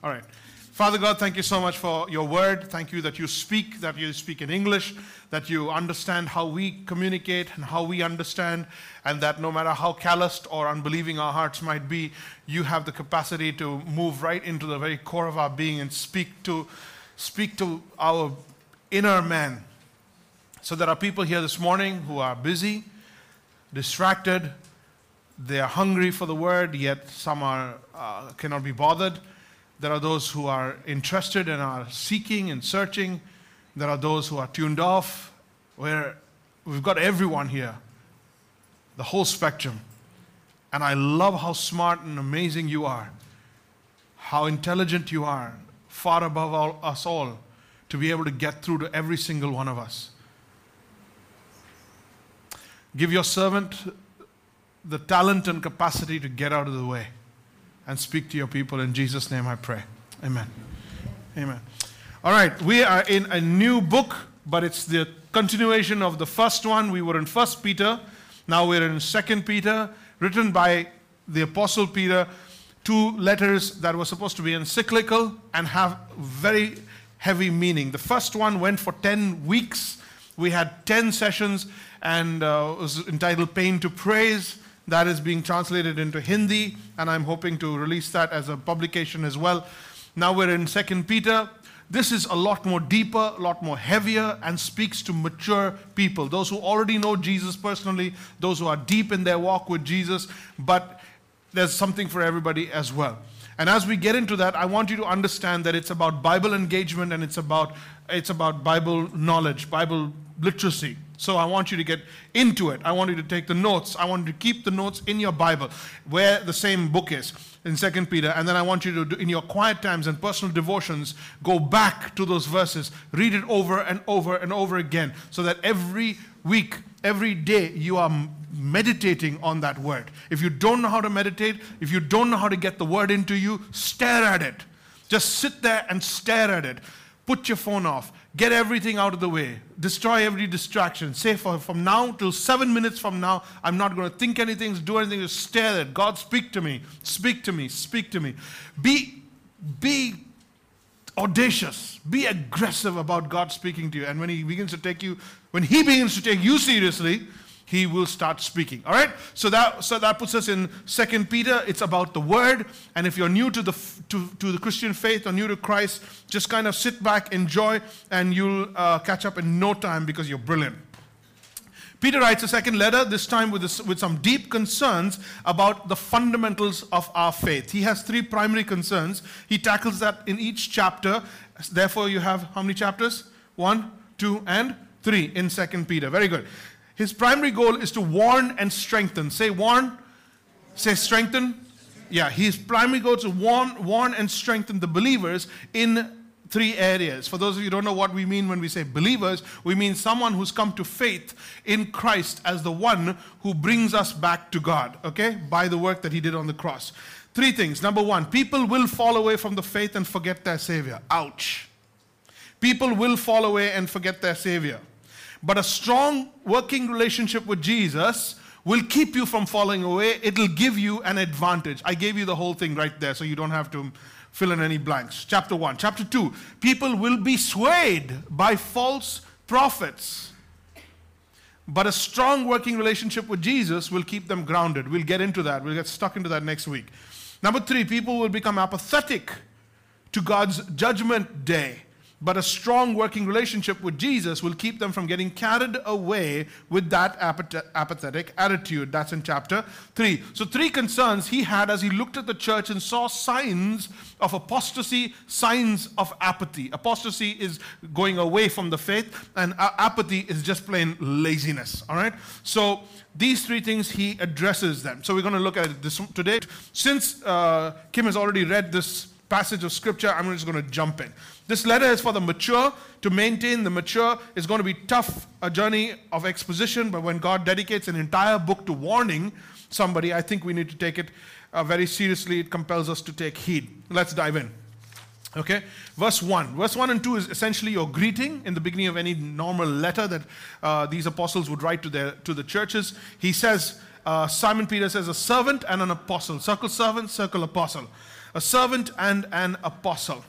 All right. Father God, thank you so much for your word. Thank you that you speak in English, that you understand how we communicate and how we understand, and that no matter how calloused or unbelieving our hearts might be, you have the capacity to move right into the very core of our being and speak to our inner man. So there are people here this morning who are busy, distracted, they are hungry for the word, yet some are cannot be bothered. There are those who are interested and are seeking and searching. There are those who are tuned off, where we've got everyone here, the whole spectrum. And I love how smart and amazing you are, how intelligent you are, far above us all, to be able to get through to every single one of us. Give your servant the talent and capacity to get out of the way and speak to your people. In Jesus' name I pray. Amen. Amen. All right, we are in a new book, but it's the continuation of the first one. We were in 1 Peter. Now we're in 2 Peter, written by the Apostle Peter. Two letters that were supposed to be encyclical and have very heavy meaning. The first one went for 10 weeks. We had 10 sessions, and it was entitled Pain to Praise. That is being translated into Hindi, and I'm hoping to release that as a publication as well. Now we're in 2 Peter. This is a lot more deeper, a lot more heavier, and speaks to mature people, those who already know Jesus personally, those who are deep in their walk with Jesus, but there's something for everybody as well. And as we get into that, I want you to understand that it's about Bible engagement and it's about Bible knowledge, Bible literacy. So I want you to get into it. I want you to take the notes. I want you to keep the notes in your Bible, where the same book is, in 2 Peter. And then I want you to, in your quiet times and personal devotions, go back to those verses. Read it over and over and over again, so that every week, every day, you are meditating on that word. If you don't know how to meditate, if you don't know how to get the word into you, stare at it. Just sit there and stare at it. Put your phone off. Get everything out of the way. Destroy every distraction. Say from now till 7 minutes from now, I'm not going to think anything, do anything, just stare at God. Speak to me. Speak to me. Speak to me. Be audacious. Be aggressive about God speaking to you. And when He begins to take you seriously, He will start speaking. All right? So that puts us in 2 Peter. It's about the word. And if you're new to the Christian faith or new to Christ, just kind of sit back, enjoy, and you'll catch up in no time because you're brilliant. Peter writes a second letter, this time with some deep concerns about the fundamentals of our faith. He has three primary concerns. He tackles that in each chapter. Therefore, you have how many chapters? 1, 2, and 3 in 2 Peter. Very good. His primary goal is to warn and strengthen. Say warn. Say strengthen. Yeah, his primary goal is to warn and strengthen the believers in three areas. For those of you who don't know what we mean when we say believers, we mean someone who's come to faith in Christ as the one who brings us back to God, okay, by the work that He did on the cross. Three things. Number one, people will fall away from the faith and forget their Savior. Ouch. People will fall away and forget their Savior. But a strong working relationship with Jesus will keep you from falling away. It'll give you an advantage. I gave you the whole thing right there, so you don't have to fill in any blanks. Chapter 1. Chapter 2. People will be swayed by false prophets. But a strong working relationship with Jesus will keep them grounded. We'll get into that. We'll get stuck into that next week. Number 3. People will become apathetic to God's judgment day. But a strong working relationship with Jesus will keep them from getting carried away with that apathetic attitude. That's in chapter 3. So 3 concerns he had as he looked at the church and saw signs of apostasy, signs of apathy. Apostasy is going away from the faith, and apathy is just plain laziness. All right? So these 3 things he addresses them. So we're going to look at this today. Since Kim has already read this passage of scripture, I'm just going to jump in. This letter is for the mature, to maintain the mature. It's going to be tough, a journey of exposition, but when God dedicates an entire book to warning somebody, I think we need to take it very seriously. It compels us to take heed. Let's dive in. Okay, verse 1. Verse 1 and 2 is essentially your greeting in the beginning of any normal letter that these apostles would write to the churches. He says, Simon Peter says, a servant and an apostle. Circle servant, circle apostle. A a servant and an apostle.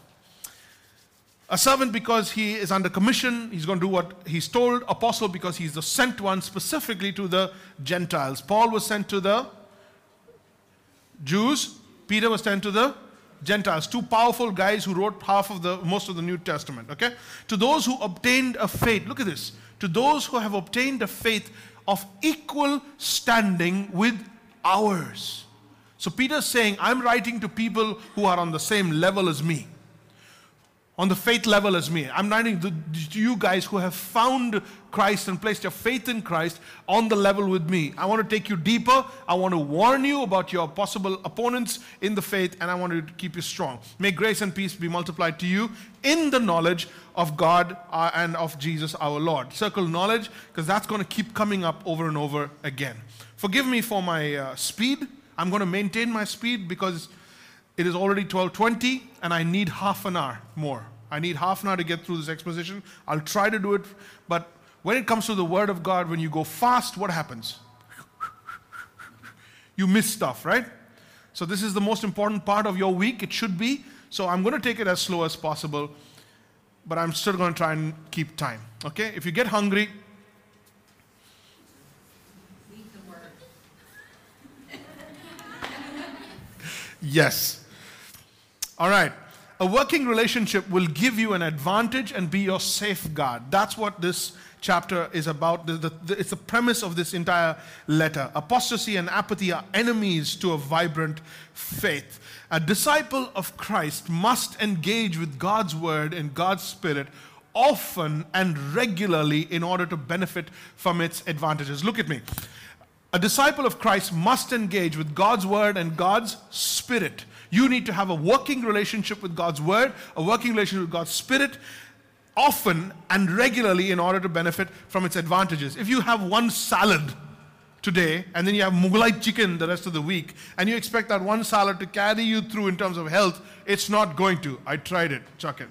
A servant because he is under commission, he's going to do what he's told. Apostle because he's the sent one specifically to the Gentiles. Paul was sent to the Jews, Peter was sent to the Gentiles, two powerful guys who wrote most of the New Testament, okay? To those who obtained a faith, look at this, to those who have obtained a faith of equal standing with ours. So Peter's saying, I'm writing to people who are on the same level as me, on the faith level as me. I'm writing to you guys who have found Christ and placed your faith in Christ on the level with me. I want to take you deeper. I want to warn you about your possible opponents in the faith, and I want to keep you strong. May grace and peace be multiplied to you in the knowledge of God and of Jesus our Lord. Circle knowledge, because that's going to keep coming up over and over again. Forgive me for my speed. I'm going to maintain my speed because it is already 12:20 and I need half an hour more. I need half an hour to get through this exposition. I'll try to do it, but when it comes to the Word of God, when you go fast, what happens? You miss stuff, right? So this is the most important part of your week, it should be. So I'm going to take it as slow as possible, but I'm still going to try and keep time, okay? If you get hungry, read the Word. Yes. All right, a working relationship will give you an advantage and be your safeguard. That's what this chapter is about. It's the premise of this entire letter. Apostasy and apathy are enemies to a vibrant faith. A disciple of Christ must engage with God's Word and God's Spirit often and regularly in order to benefit from its advantages. Look at me. A disciple of Christ must engage with God's Word and God's Spirit. You need to have a working relationship with God's Word, a working relationship with God's Spirit, often and regularly in order to benefit from its advantages. If you have one salad today and then you have Mughlai chicken the rest of the week and you expect that one salad to carry you through in terms of health, it's not going to. I tried it, chuck it.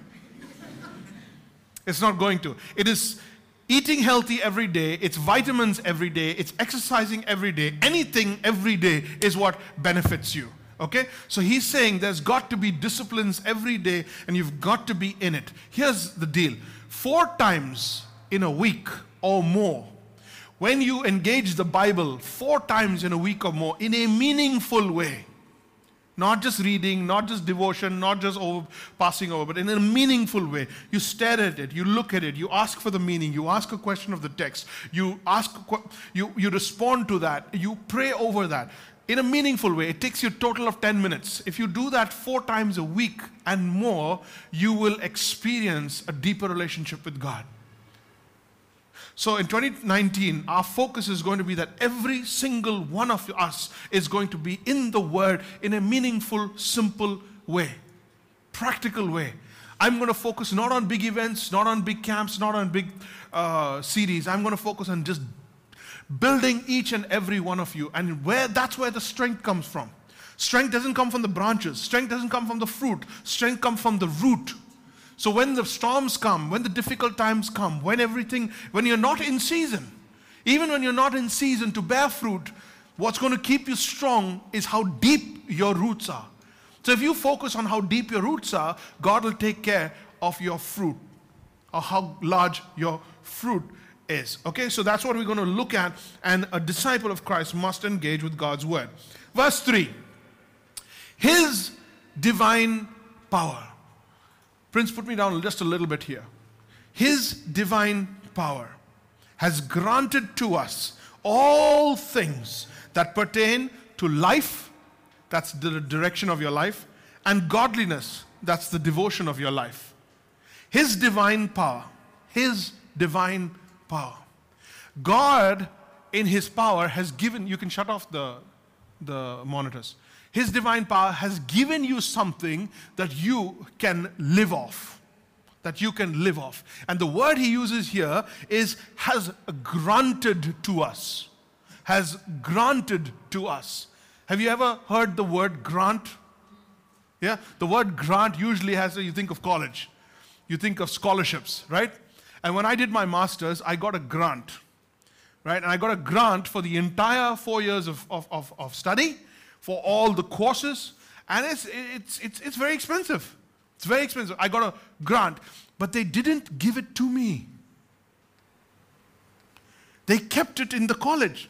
It's not going to. It is eating healthy every day, it's vitamins every day, it's exercising every day, anything every day is what benefits you. Okay, so he's saying there's got to be disciplines every day and you've got to be in it. Here's the deal. 4 times in a week or more, when you engage the Bible 4 times in a week or more in a meaningful way, not just reading, not just devotion, not just passing over, but in a meaningful way. You stare at it, you look at it, you ask for the meaning, you ask a question of the text, you respond to that, you pray over that. In a meaningful way, it takes you a total of 10 minutes. If you do that 4 times a week and more, you will experience a deeper relationship with God. So in 2019, our focus is going to be that every single one of us is going to be in the Word in a meaningful, simple way, practical way. I'm going to focus not on big events, not on big camps, not on big series. I'm going to focus on just building each and every one of you, and that's where the strength comes from. Strength doesn't come from the branches. Strength doesn't come from the fruit. Strength comes from the root. So when the storms come, when the difficult times come, when you're not in season, even when you're not in season to bear fruit, what's going to keep you strong is how deep your roots are. So if you focus on how deep your roots are, God will take care of your fruit, or how large your fruit is. Okay, so that's what we're going to look at, and a disciple of Christ must engage with God's Word. Verse 3, His divine power. Prince, put me down just a little bit here. His divine power has granted to us all things that pertain to life, that's the direction of your life, and godliness, that's the devotion of your life. His divine power, His divine power. God in His power has given, you can shut off the monitors. His divine power has given you something that you can live off. That you can live off. And the word he uses here is has granted to us. Has granted to us. Have you ever heard the word grant? Yeah, the word grant usually you think of college. You think of scholarships, right? And when I did my master's, I got a grant, right? And I got a grant for the entire 4 years of study, for all the courses, And it's very expensive. It's very expensive. I got a grant, but they didn't give it to me. They kept it in the college.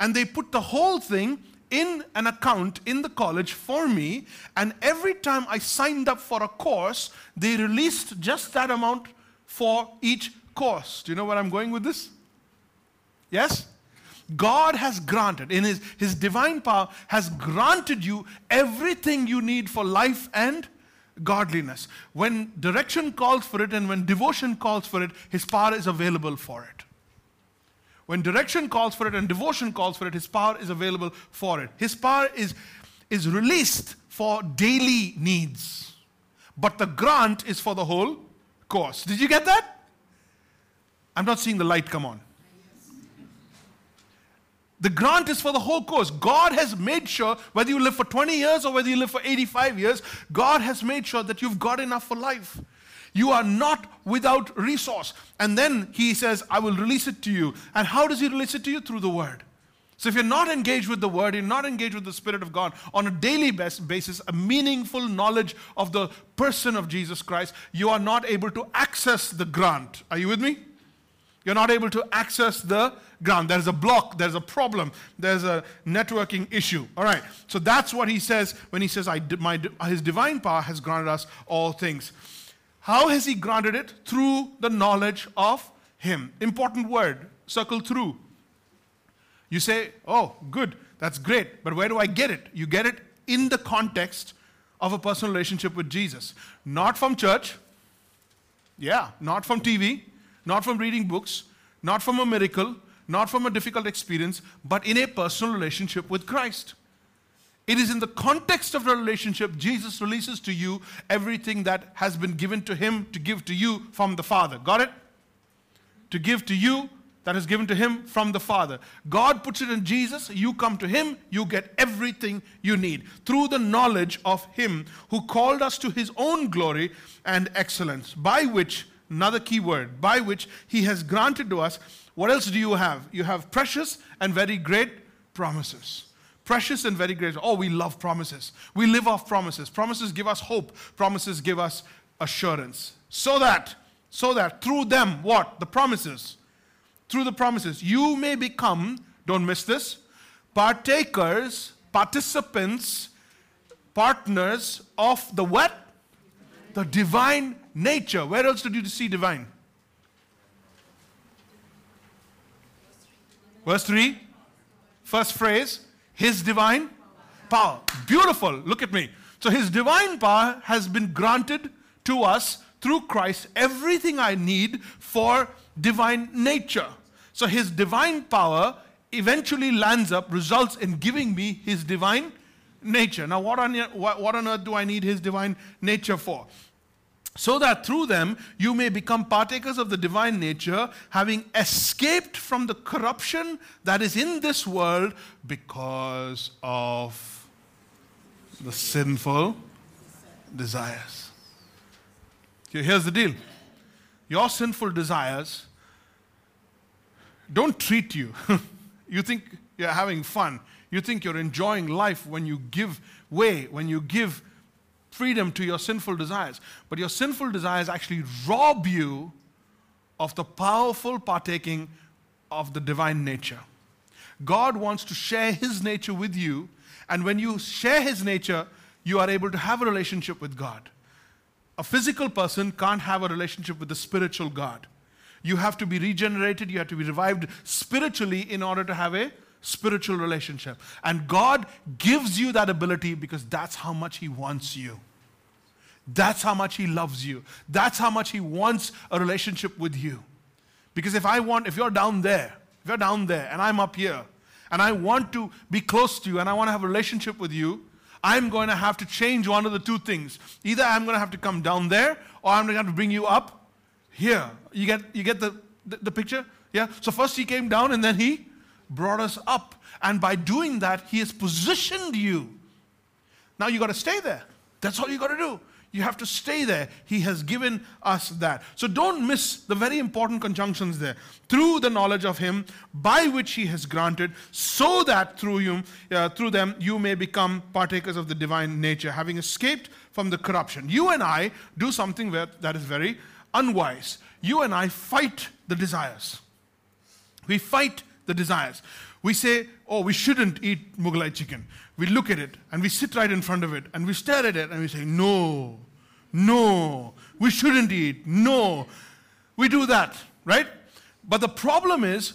And they put the whole thing in an account in the college for me, and every time I signed up for a course, they released just that amount for each course. Do you know where I'm going with this? Yes? God has granted, in His divine power, has granted you everything you need for life and godliness. When direction calls for it and when devotion calls for it, His power is available for it. When direction calls for it and devotion calls for it, His power is available for it. His power is released for daily needs. But the grant is for the whole course. Did you get that? I'm not seeing the light come on. The grant is for the whole course. God has made sure, whether you live for 20 years or whether you live for 85 years, God has made sure that you've got enough for life. You are not without resource. And then He says, I will release it to you. And how does He release it to you? Through the Word. So if you're not engaged with the Word, you're not engaged with the Spirit of God, on a daily basis, a meaningful knowledge of the person of Jesus Christ, you are not able to access the grant. Are you with me? You're not able to access the grant. There's a block. There's a problem. There's a networking issue. All right. So that's what He says when He says, His divine power has granted us all things. How has He granted it? Through the knowledge of Him. Important word. Circle through. You say, oh, good. That's great. But where do I get it? You get it in the context of a personal relationship with Jesus. Not from church. Yeah. Not from TV. Not from reading books. Not from a miracle. Not from a difficult experience. But in a personal relationship with Christ. It is in the context of the relationship Jesus releases to you everything that has been given to Him to give to you from the Father. Got it? To give to you that is given to Him from the Father. God puts it in Jesus. You come to Him. You get everything you need. Through the knowledge of Him who called us to His own glory and excellence. By which, another key word, by which He has granted to us. What else do you have? You have precious and very great promises. Precious and very great. Oh, we love promises. We live off promises. Promises give us hope. Promises give us assurance. So that through them, what? The promises. Through the promises, you may become, don't miss this, partakers, participants, partners of the what? The divine nature. Where else did you see divine? Verse 3. First phrase. His divine power. Beautiful. Look at me. So His divine power has been granted to us through Christ everything I need for divine nature. So His divine power eventually lands up, results in giving me His divine nature. Now what on earth do I need His divine nature for? So that through them you may become partakers of the divine nature, having escaped from the corruption that is in this world because of the sinful desires. Here's the deal. Your sinful desires don't treat you. You think you're having fun. You think you're enjoying life when you give way, when you give freedom to your sinful desires. But your sinful desires actually rob you of the powerful partaking of the divine nature. God wants to share His nature with you, and when you share His nature, you are able to have a relationship with God. A physical person can't have a relationship with the spiritual God. You have to be regenerated, you have to be revived spiritually in order to have a spiritual relationship. And God gives you that ability because that's how much He wants you. That's how much He loves you. That's how much He wants a relationship with you. Because if you're down there, and I'm up here, and I want to be close to you, and I want to have a relationship with you, I'm going to have to change one of the two things. Either I'm going to have to come down there, or I'm going to have to bring you up here. You get the picture? Yeah? So first He came down, and then He brought us up. And by doing that, He has positioned you. Now you got to stay there. That's all you got to do. You have to stay there. He has given us that. So don't miss the very important conjunctions there. Through the knowledge of him, by which he has granted, so that through them you may become partakers of the divine nature, having escaped from the corruption. You and I do something that is very unwise. You and I fight the desires. We fight the desires. We say, oh, we shouldn't eat Mughlai chicken. We look at it and we sit right in front of it and we stare at it and we say, no, no, we shouldn't eat, no. We do that, right? But the problem is,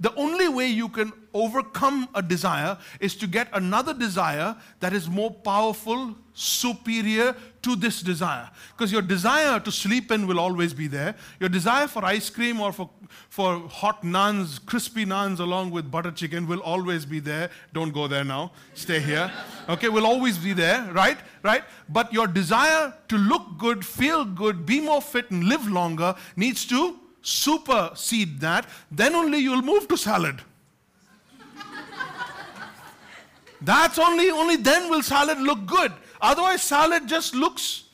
the only way you can overcome a desire is to get another desire that is more powerful, superior to this desire. Because your desire to sleep in will always be there. Your desire for ice cream or for hot naans, crispy naans along with butter chicken will always be there. Don't go there now. Stay here. Okay, will always be there, right? Right? But your desire to look good, feel good, be more fit and live longer needs to supersede that, then only you'll move to salad. That's only then will salad look good. Otherwise, salad just looks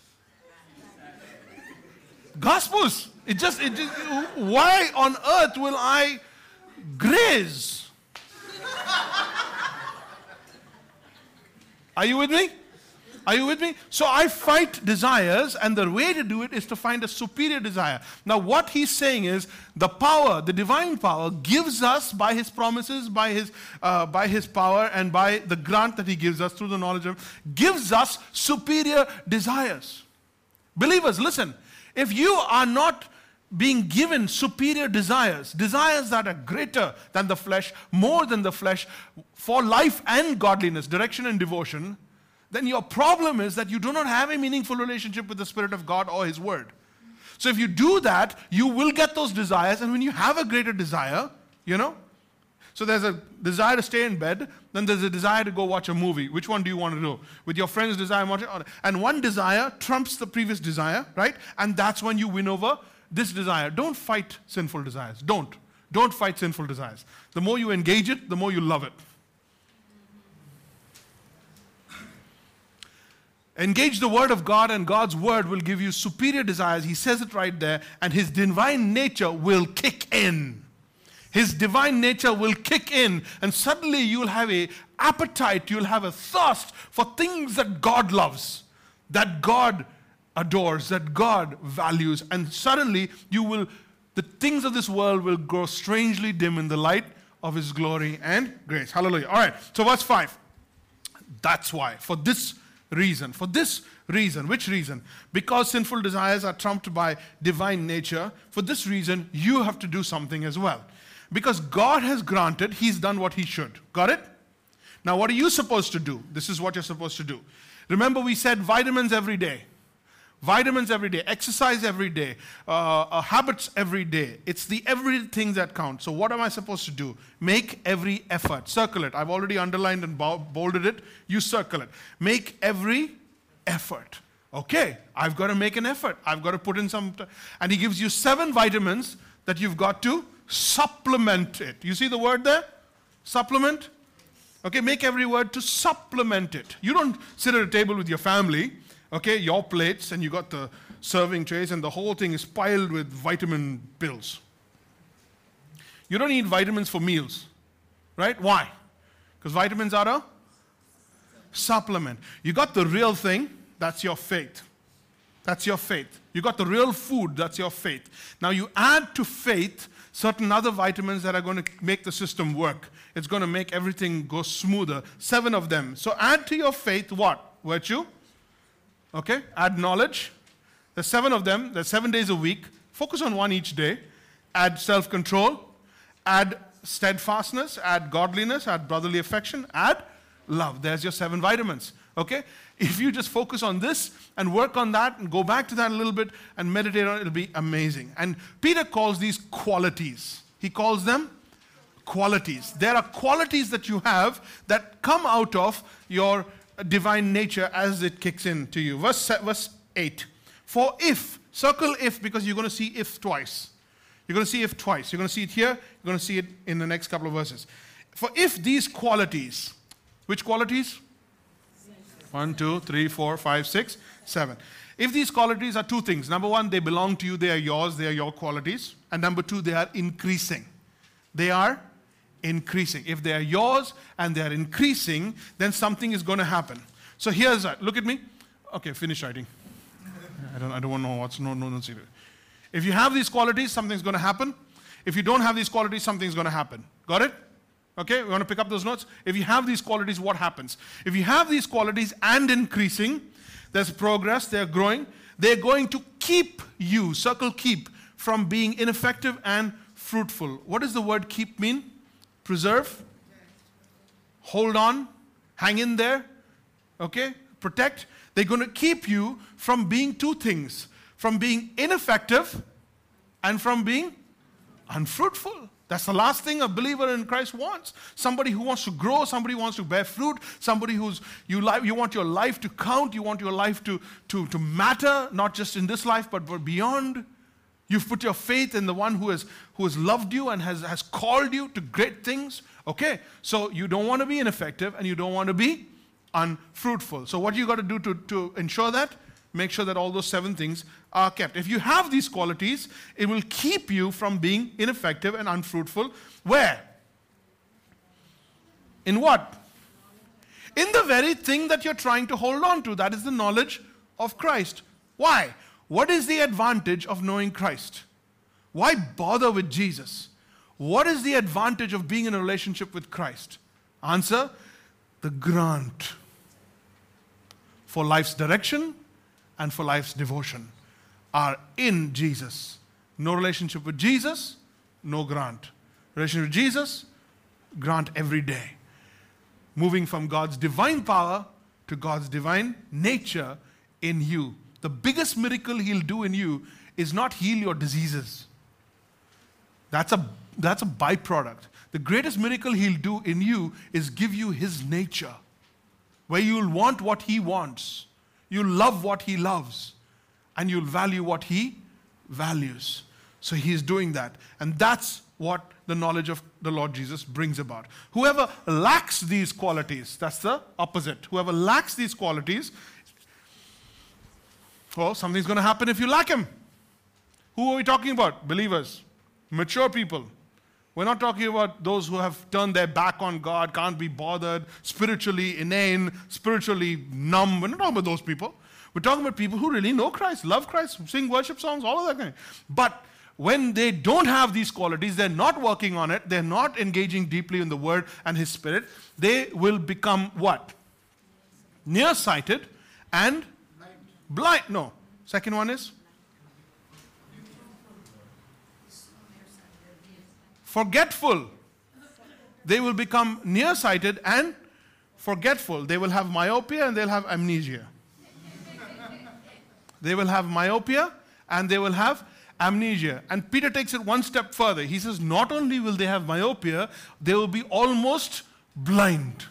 gospels. It just why on earth will I graze? Are you with me? Are you with me? So I fight desires, and the way to do it is to find a superior desire. Now what he's saying is, the power, the divine power, gives us by his promises, by his power, and by the grant that he gives us through the knowledge of him, gives us superior desires. Believers, listen, if you are not being given superior desires, desires that are greater than the flesh, more than the flesh, for life and godliness, direction and devotion, then your problem is that you do not have a meaningful relationship with the Spirit of God or His Word. So if you do that, you will get those desires, and when you have a greater desire, so there's a desire to stay in bed, then there's a desire to go watch a movie. Which one do you want to do? With your friend's desire, and one desire trumps the previous desire, right? And that's when you win over this desire. Don't fight sinful desires. Don't fight sinful desires. The more you engage it, the more you love it. Engage the Word of God, and God's Word will give you superior desires. He says it right there. And His divine nature will kick in. His divine nature will kick in. And suddenly you'll have an appetite, you'll have a thirst for things that God loves, that God adores, that God values. And suddenly the things of this world will grow strangely dim in the light of His glory and grace. Hallelujah. All right. So verse 5. That's why. For this reason, which reason? Because sinful desires are trumped by divine nature. For this reason, you have to do something as well. Because God has granted, He's done what He should. Got it? Now, what are you supposed to do? This is what you're supposed to do. Remember, we said vitamins every day. Vitamins every day, exercise every day, habits every day. It's the everything that counts. So what am I supposed to do? Make every effort. Circle it. I've already underlined and bolded it. You circle it. Make every effort. Okay, I've got to make an effort. I've got to put in some... And he gives you 7 vitamins that you've got to supplement it. You see the word there? Supplement. Okay, make every word to supplement it. You don't sit at a table with your family... Okay, your plates, and you got the serving trays, and the whole thing is piled with vitamin pills. You don't need vitamins for meals, right? Why? Because vitamins are a supplement. You got the real thing, that's your faith. That's your faith. You got the real food, that's your faith. Now you add to faith certain other vitamins that are going to make the system work. It's going to make everything go smoother. 7 of them. So add to your faith what? Virtue. Okay, add knowledge. There's 7 of them. There's 7 days a week. Focus on one each day. Add self-control. Add steadfastness. Add godliness. Add brotherly affection. Add love. There's your 7 vitamins. Okay, if you just focus on this and work on that and go back to that a little bit and meditate on it, it'll be amazing. And Peter calls these qualities. He calls them qualities. There are qualities that you have that come out of your divine nature as it kicks in to you. Verse 8. For if, circle if, because you're going to see if twice. You're going to see if twice. You're going to see it here. You're going to see it in the next couple of verses. For if these qualities, which qualities? 1, 2, 3, 4, 5, 6, 7. If these qualities are two things. Number one, they belong to you, they are yours, they are your qualities. And number two, they are increasing. They are increasing. If they are yours and they are increasing, then something is going to happen. So here's that. Look at me. Okay, finish writing. I don't want to know what's no. If you have these qualities, something's going to happen. If you don't have these qualities, something's going to happen. Got it? Okay, we want to pick up those notes. If you have these qualities, what happens? If you have these qualities and increasing, there's progress, they're growing. They're going to keep you, circle keep, from being ineffective and fruitful. What does the word keep mean? Preserve, hold on, hang in there, okay, protect. They're going to keep you from being two things, from being ineffective and from being unfruitful. That's the last thing a believer in Christ wants. Somebody who wants to grow, somebody who wants to bear fruit, somebody who's, you want your life to count, you want your life to matter, not just in this life, but beyond. You've put your faith in the one who has loved you and has called you to great things. Okay, so you don't want to be ineffective and you don't want to be unfruitful. So what you got to do to ensure that? Make sure that all those seven things are kept. If you have these qualities, it will keep you from being ineffective and unfruitful. Where? In what? In the very thing that you're trying to hold on to. That is the knowledge of Christ. Why? What is the advantage of knowing Christ? Why bother with Jesus? What is the advantage of being in a relationship with Christ? Answer, the grant for life's direction and for life's devotion are in Jesus. No relationship with Jesus, no grant. Relationship with Jesus, grant every day. Moving from God's divine power to God's divine nature in you. The biggest miracle he'll do in you is not heal your diseases. That's a byproduct. The greatest miracle he'll do in you is give you his nature, where you'll want what he wants. You'll love what he loves. And you'll value what he values. So he's doing that. And that's what the knowledge of the Lord Jesus brings about. Whoever lacks these qualities, that's the opposite. Whoever lacks these qualities, well, something's going to happen if you lack him. Who are we talking about? Believers, mature people. We're not talking about those who have turned their back on God, can't be bothered, spiritually inane, spiritually numb. We're not talking about those people. We're talking about people who really know Christ, love Christ, sing worship songs, all of that kind. But when they don't have these qualities, they're not working on it, they're not engaging deeply in the Word and His Spirit, they will become what? Nearsighted and blind. No. Second one is? Forgetful. They will become nearsighted and forgetful. They will have myopia and they'll have amnesia. They will have myopia and they will have amnesia. And Peter takes it one step further. He says, not only will they have myopia, they will be almost blind.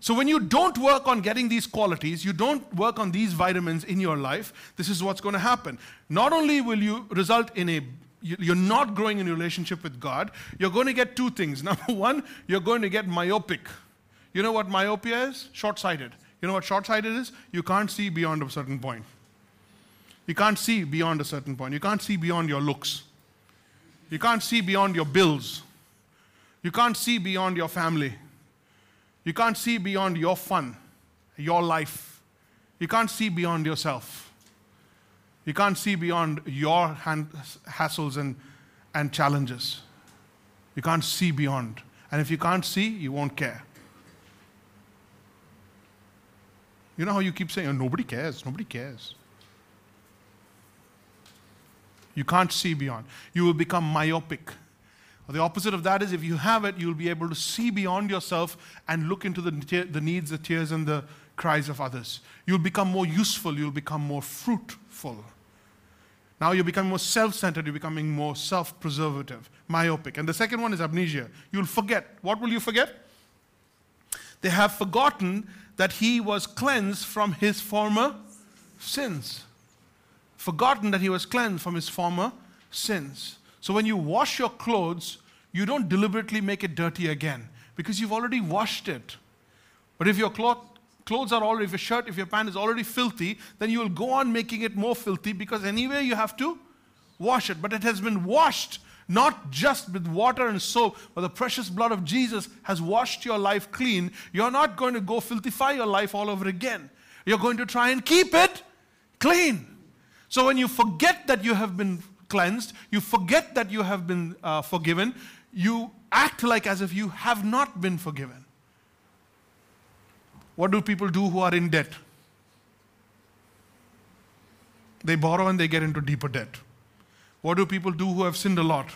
So when you don't work on getting these qualities, you don't work on these vitamins in your life, this is what's going to happen. Not only will you result in you're not growing in your relationship with God, you're going to get two things. Number one, you're going to get myopic. You know what myopia is? Short-sighted. You know what short-sighted is? You can't see beyond a certain point. You can't see beyond a certain point. You can't see beyond your looks. You can't see beyond your bills. You can't see beyond your family. You can't see beyond your fun, your life. You can't see beyond yourself. You can't see beyond your hassles and challenges. You can't see beyond. And if you can't see, you won't care. You know how you keep saying, oh, nobody cares, nobody cares. You can't see beyond. You will become myopic. The opposite of that is if you have it, you'll be able to see beyond yourself and look into the needs, the tears, and the cries of others. You'll become more useful. You'll become more fruitful. Now you're becoming more self-centered. You're becoming more self-preservative, myopic. And the second one is amnesia. You'll forget. What will you forget? They have forgotten that he was cleansed from his former sins. Forgotten that he was cleansed from his former sins. So when you wash your clothes, you don't deliberately make it dirty again because you've already washed it. But if your cloth clothes are already, if your shirt, if your pant is already filthy, then you will go on making it more filthy, because anyway you have to wash it. But it has been washed, not just with water and soap, but the precious blood of Jesus has washed your life clean. You're not going to go filthify your life all over again. You're going to try and keep it clean. So when you forget that you have been cleansed, you forget that you have been forgiven, you act like as if you have not been forgiven. What do people do who are in debt? They borrow and they get into deeper debt. What do people do who have sinned a lot?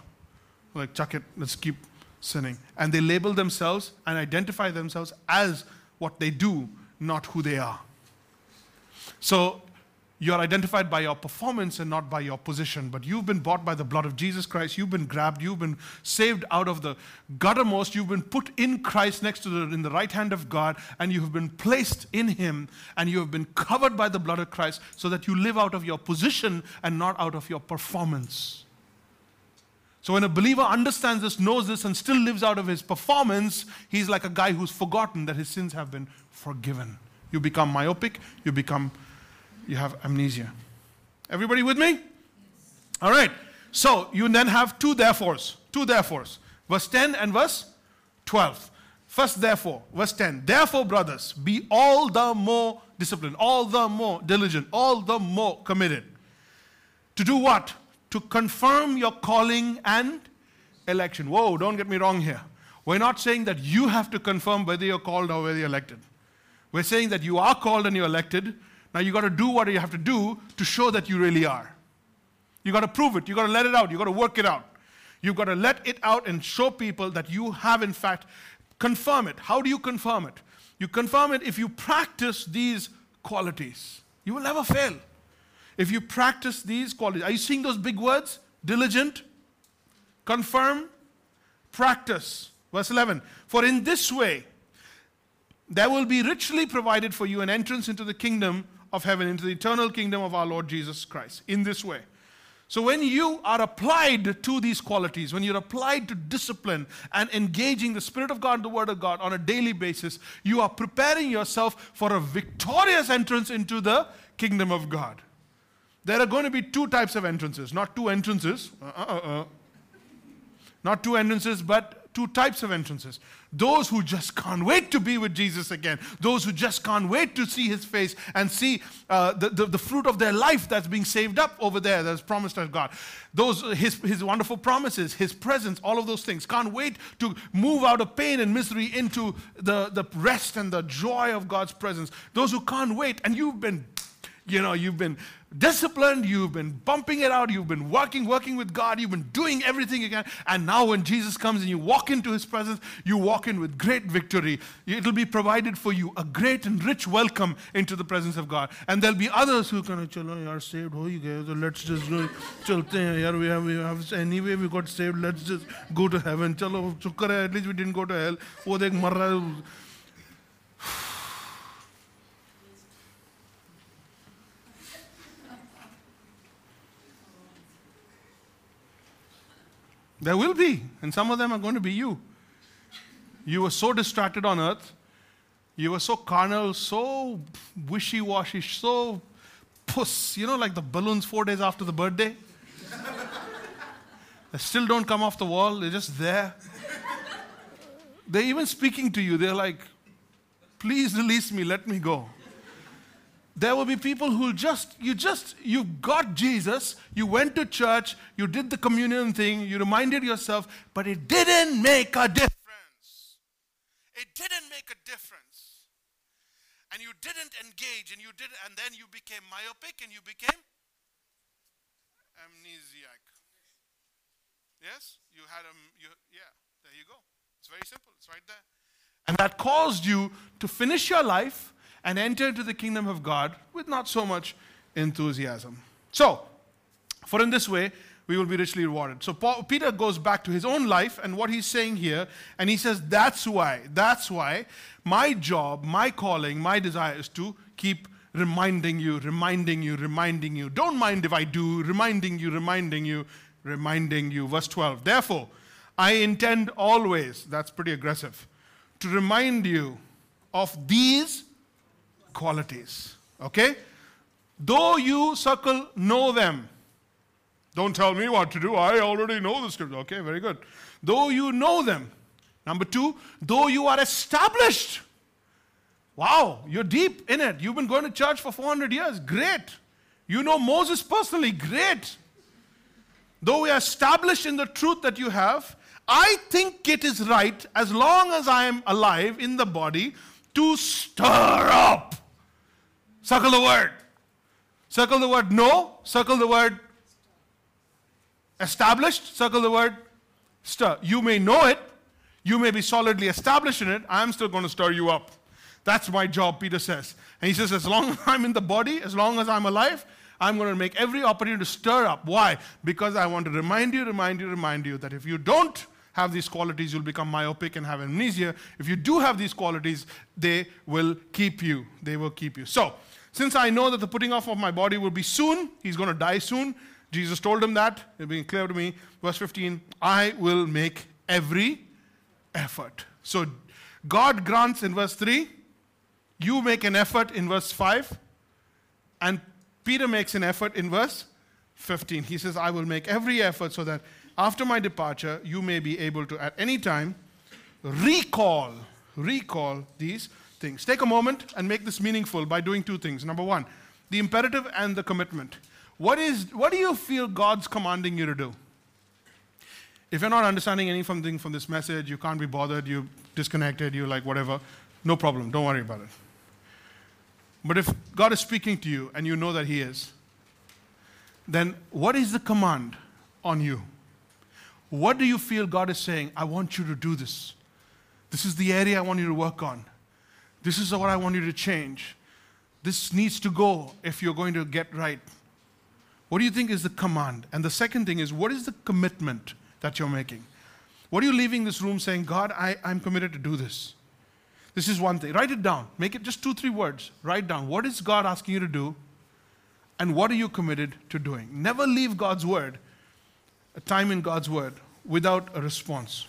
Like, chuck it, let's keep sinning. And they label themselves and identify themselves as what they do, not who they are. So you're identified by your performance and not by your position. But you've been bought by the blood of Jesus Christ. You've been grabbed. You've been saved out of the guttermost. You've been put in Christ next to in the right hand of God. And you have been placed in Him. And you have been covered by the blood of Christ so that you live out of your position and not out of your performance. So when a believer understands this, knows this, and still lives out of his performance, he's like a guy who's forgotten that his sins have been forgiven. You become myopic. You have amnesia. Everybody with me? Yes. All right. So you then have two therefores. Two therefores. Verse 10 and verse 12. First therefore, verse 10. Therefore, brothers, be all the more disciplined, all the more diligent, all the more committed. To do what? To confirm your calling and election. Whoa, don't get me wrong here. We're not saying that you have to confirm whether you're called or whether you're elected. We're saying that you are called and you're elected. Now you got to do what you have to do to show that you really are. You got to prove it. You got to let it out. You got to work it out. You got to let it out and show people that you have, in fact, confirmed it. How do you confirm it? You confirm it if you practice these qualities. You will never fail. If you practice these qualities. Are you seeing those big words? Diligent, confirm, practice. Verse 11. For in this way, there will be richly provided for you an entrance into the kingdom of heaven, into the eternal kingdom of our Lord Jesus Christ, in this way. So when you are applied to these qualities, when you're applied to discipline and engaging the Spirit of God and the Word of God on a daily basis, you are preparing yourself for a victorious entrance into the kingdom of God. There are going to be two types of entrances, not two entrances. Not two entrances, but two types of entrances. Those who just can't wait to be with Jesus again. Those who just can't wait to see His face and see the fruit of their life that's being saved up over there that's promised of God. Those His wonderful promises, His presence, all of those things. Can't wait to move out of pain and misery into the rest and the joy of God's presence. Those who can't wait, and you've been disciplined, you've been bumping it out, you've been working with God, you've been doing everything again, and now when Jesus comes and you walk into His presence, you walk in with great victory. It'll be provided for you, a great and rich welcome into the presence of God. And there'll be others who kind of, chalo, yaar, saved ho gaye, so let's just do it. Chalte hain, yaar, we have, anyway we got saved, let's just go to heaven. Chalo, shukar hai, at least we didn't go to hell. Wo dekh mar raha hai. There will be, and some of them are going to be you. You were so distracted on earth, you were so carnal, so wishy-washy, so puss, like the balloons 4 days after the birthday. They still don't come off the wall, they're just there. They're even speaking to you, they're like, please release me, let me go. There will be people who you got Jesus, you went to church, you did the communion thing, you reminded yourself, but it didn't make a difference. It didn't make a difference. And you didn't engage, and then you became myopic and you became amnesiac. Yes? There you go. It's very simple, it's right there. And that caused you to finish your life and enter into the kingdom of God with not so much enthusiasm. So, for in this way, we will be richly rewarded. So Peter goes back to his own life and what he's saying here, and he says, that's why my job, my calling, my desire is to keep reminding you. Don't mind if I do, reminding you. Verse 12, therefore, I intend always, that's pretty aggressive, to remind you of these qualities. Okay? Though you circle, know them. Don't tell me what to do. I already know the scripture. Okay, very good. Though you know them. Number two, though you are established. Wow, you're deep in it. You've been going to church for 400 years. Great. You know Moses personally. Great. Though we are established in the truth that you have, I think it is right, as long as I am alive in the body, to stir up. Circle the word. Circle the word know. Circle the word established. Circle the word stir. You may know it. You may be solidly established in it. I'm still going to stir you up. That's my job, Peter says. And he says, as long as I'm in the body, as long as I'm alive, I'm going to make every opportunity to stir up. Why? Because I want to remind you that if you don't have these qualities, you'll become myopic and have amnesia. If you do have these qualities, they will keep you. They will keep you. So, since I know that the putting off of my body will be soon, he's going to die soon. Jesus told him that. It being clear to me. Verse 15, I will make every effort. So, God grants in verse 3, you make an effort in verse 5, and Peter makes an effort in verse 15. He says, I will make every effort so that after my departure, you may be able to at any time recall these things. Take a moment and make this meaningful by doing two things. Number one, the imperative and the commitment. What do you feel God's commanding you to do? If you're not understanding anything from this message, you can't be bothered, you're disconnected, you're like whatever, no problem, don't worry about it. But if God is speaking to you and you know that He is, then what is the command on you? What do you feel God is saying? I want you to do this. This is the area I want you to work on. This is what I want you to change. This needs to go if you're going to get right. What do you think is the command? And the second thing is, what is the commitment that you're making? What are you leaving this room saying, God, I'm committed to do this? This is one thing. Write it down. Make it just 2-3 words. Write down. What is God asking you to do? And what are you committed to doing? Never leave God's word, a time in God's word, without a response.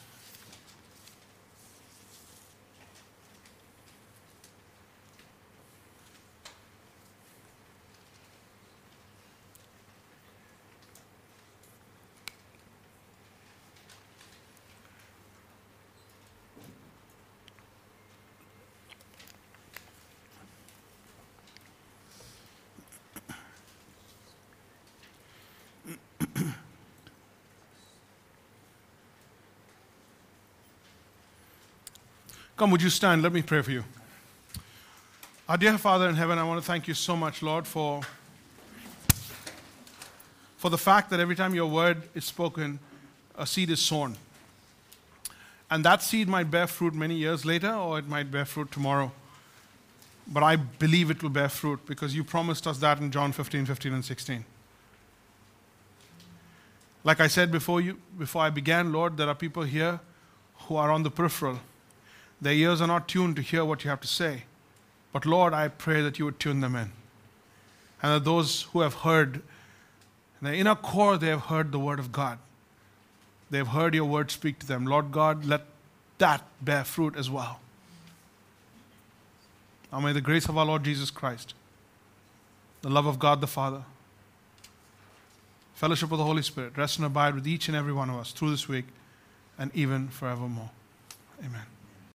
Come, would you stand? Let me pray for you. Our dear Father in heaven, I want to thank you so much, Lord, for the fact that every time your word is spoken, a seed is sown. And that seed might bear fruit many years later, or it might bear fruit tomorrow. But I believe it will bear fruit because you promised us that in John 15:15 and 16. Like I said before I began, Lord, there are people here who are on the peripheral. Their ears are not tuned to hear what you have to say. But Lord, I pray that you would tune them in. And that those who have heard, in their inner core, they have heard the word of God. They have heard your word speak to them. Lord God, let that bear fruit as well. Now may the grace of our Lord Jesus Christ, the love of God the Father, fellowship of the Holy Spirit, rest and abide with each and every one of us through this week and even forevermore. Amen.